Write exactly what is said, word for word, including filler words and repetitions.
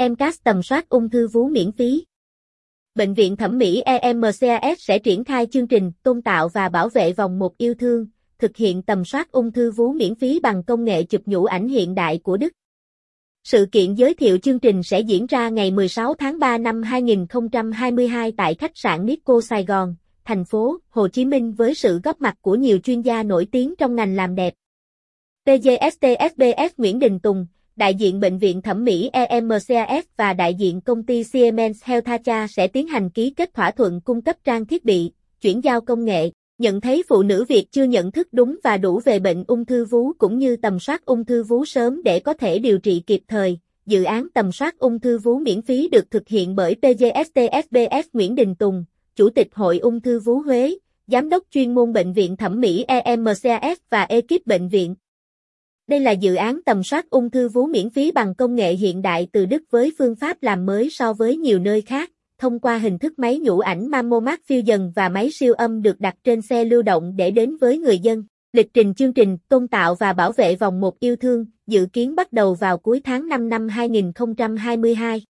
e em xê a ét tầm soát ung thư vú miễn phí. Bệnh viện thẩm mỹ e em xê a ét sẽ triển khai chương trình tôn tạo và bảo vệ vòng một yêu thương, thực hiện tầm soát ung thư vú miễn phí bằng công nghệ chụp nhũ ảnh hiện đại của Đức. Sự kiện giới thiệu chương trình sẽ diễn ra ngày mười sáu tháng ba năm hai nghìn không trăm hai mươi hai tại khách sạn Nikko Sài Gòn, thành phố Hồ Chí Minh với sự góp mặt của nhiều chuyên gia nổi tiếng trong ngành làm đẹp. tê giê ét tê ét bê ét Nguyễn Đình Tùng, đại diện Bệnh viện Thẩm mỹ e em xê a ét và đại diện công ty Siemens Healthineers sẽ tiến hành ký kết thỏa thuận cung cấp trang thiết bị, chuyển giao công nghệ, nhận thấy phụ nữ Việt chưa nhận thức đúng và đủ về bệnh ung thư vú cũng như tầm soát ung thư vú sớm để có thể điều trị kịp thời. Dự án tầm soát ung thư vú miễn phí được thực hiện bởi tê giê ét tê ét bê ét Nguyễn Đình Tùng, Chủ tịch Hội Ung thư vú Huế, Giám đốc chuyên môn Bệnh viện Thẩm mỹ e em xê a ét và ekip bệnh viện. Đây là dự án tầm soát ung thư vú miễn phí bằng công nghệ hiện đại từ Đức với phương pháp làm mới so với nhiều nơi khác, thông qua hình thức máy nhũ ảnh mammomat Fusion và máy siêu âm được đặt trên xe lưu động để đến với người dân. Lịch trình chương trình tôn tạo và bảo vệ vòng một yêu thương dự kiến bắt đầu vào cuối tháng năm năm hai nghìn không trăm hai mươi hai.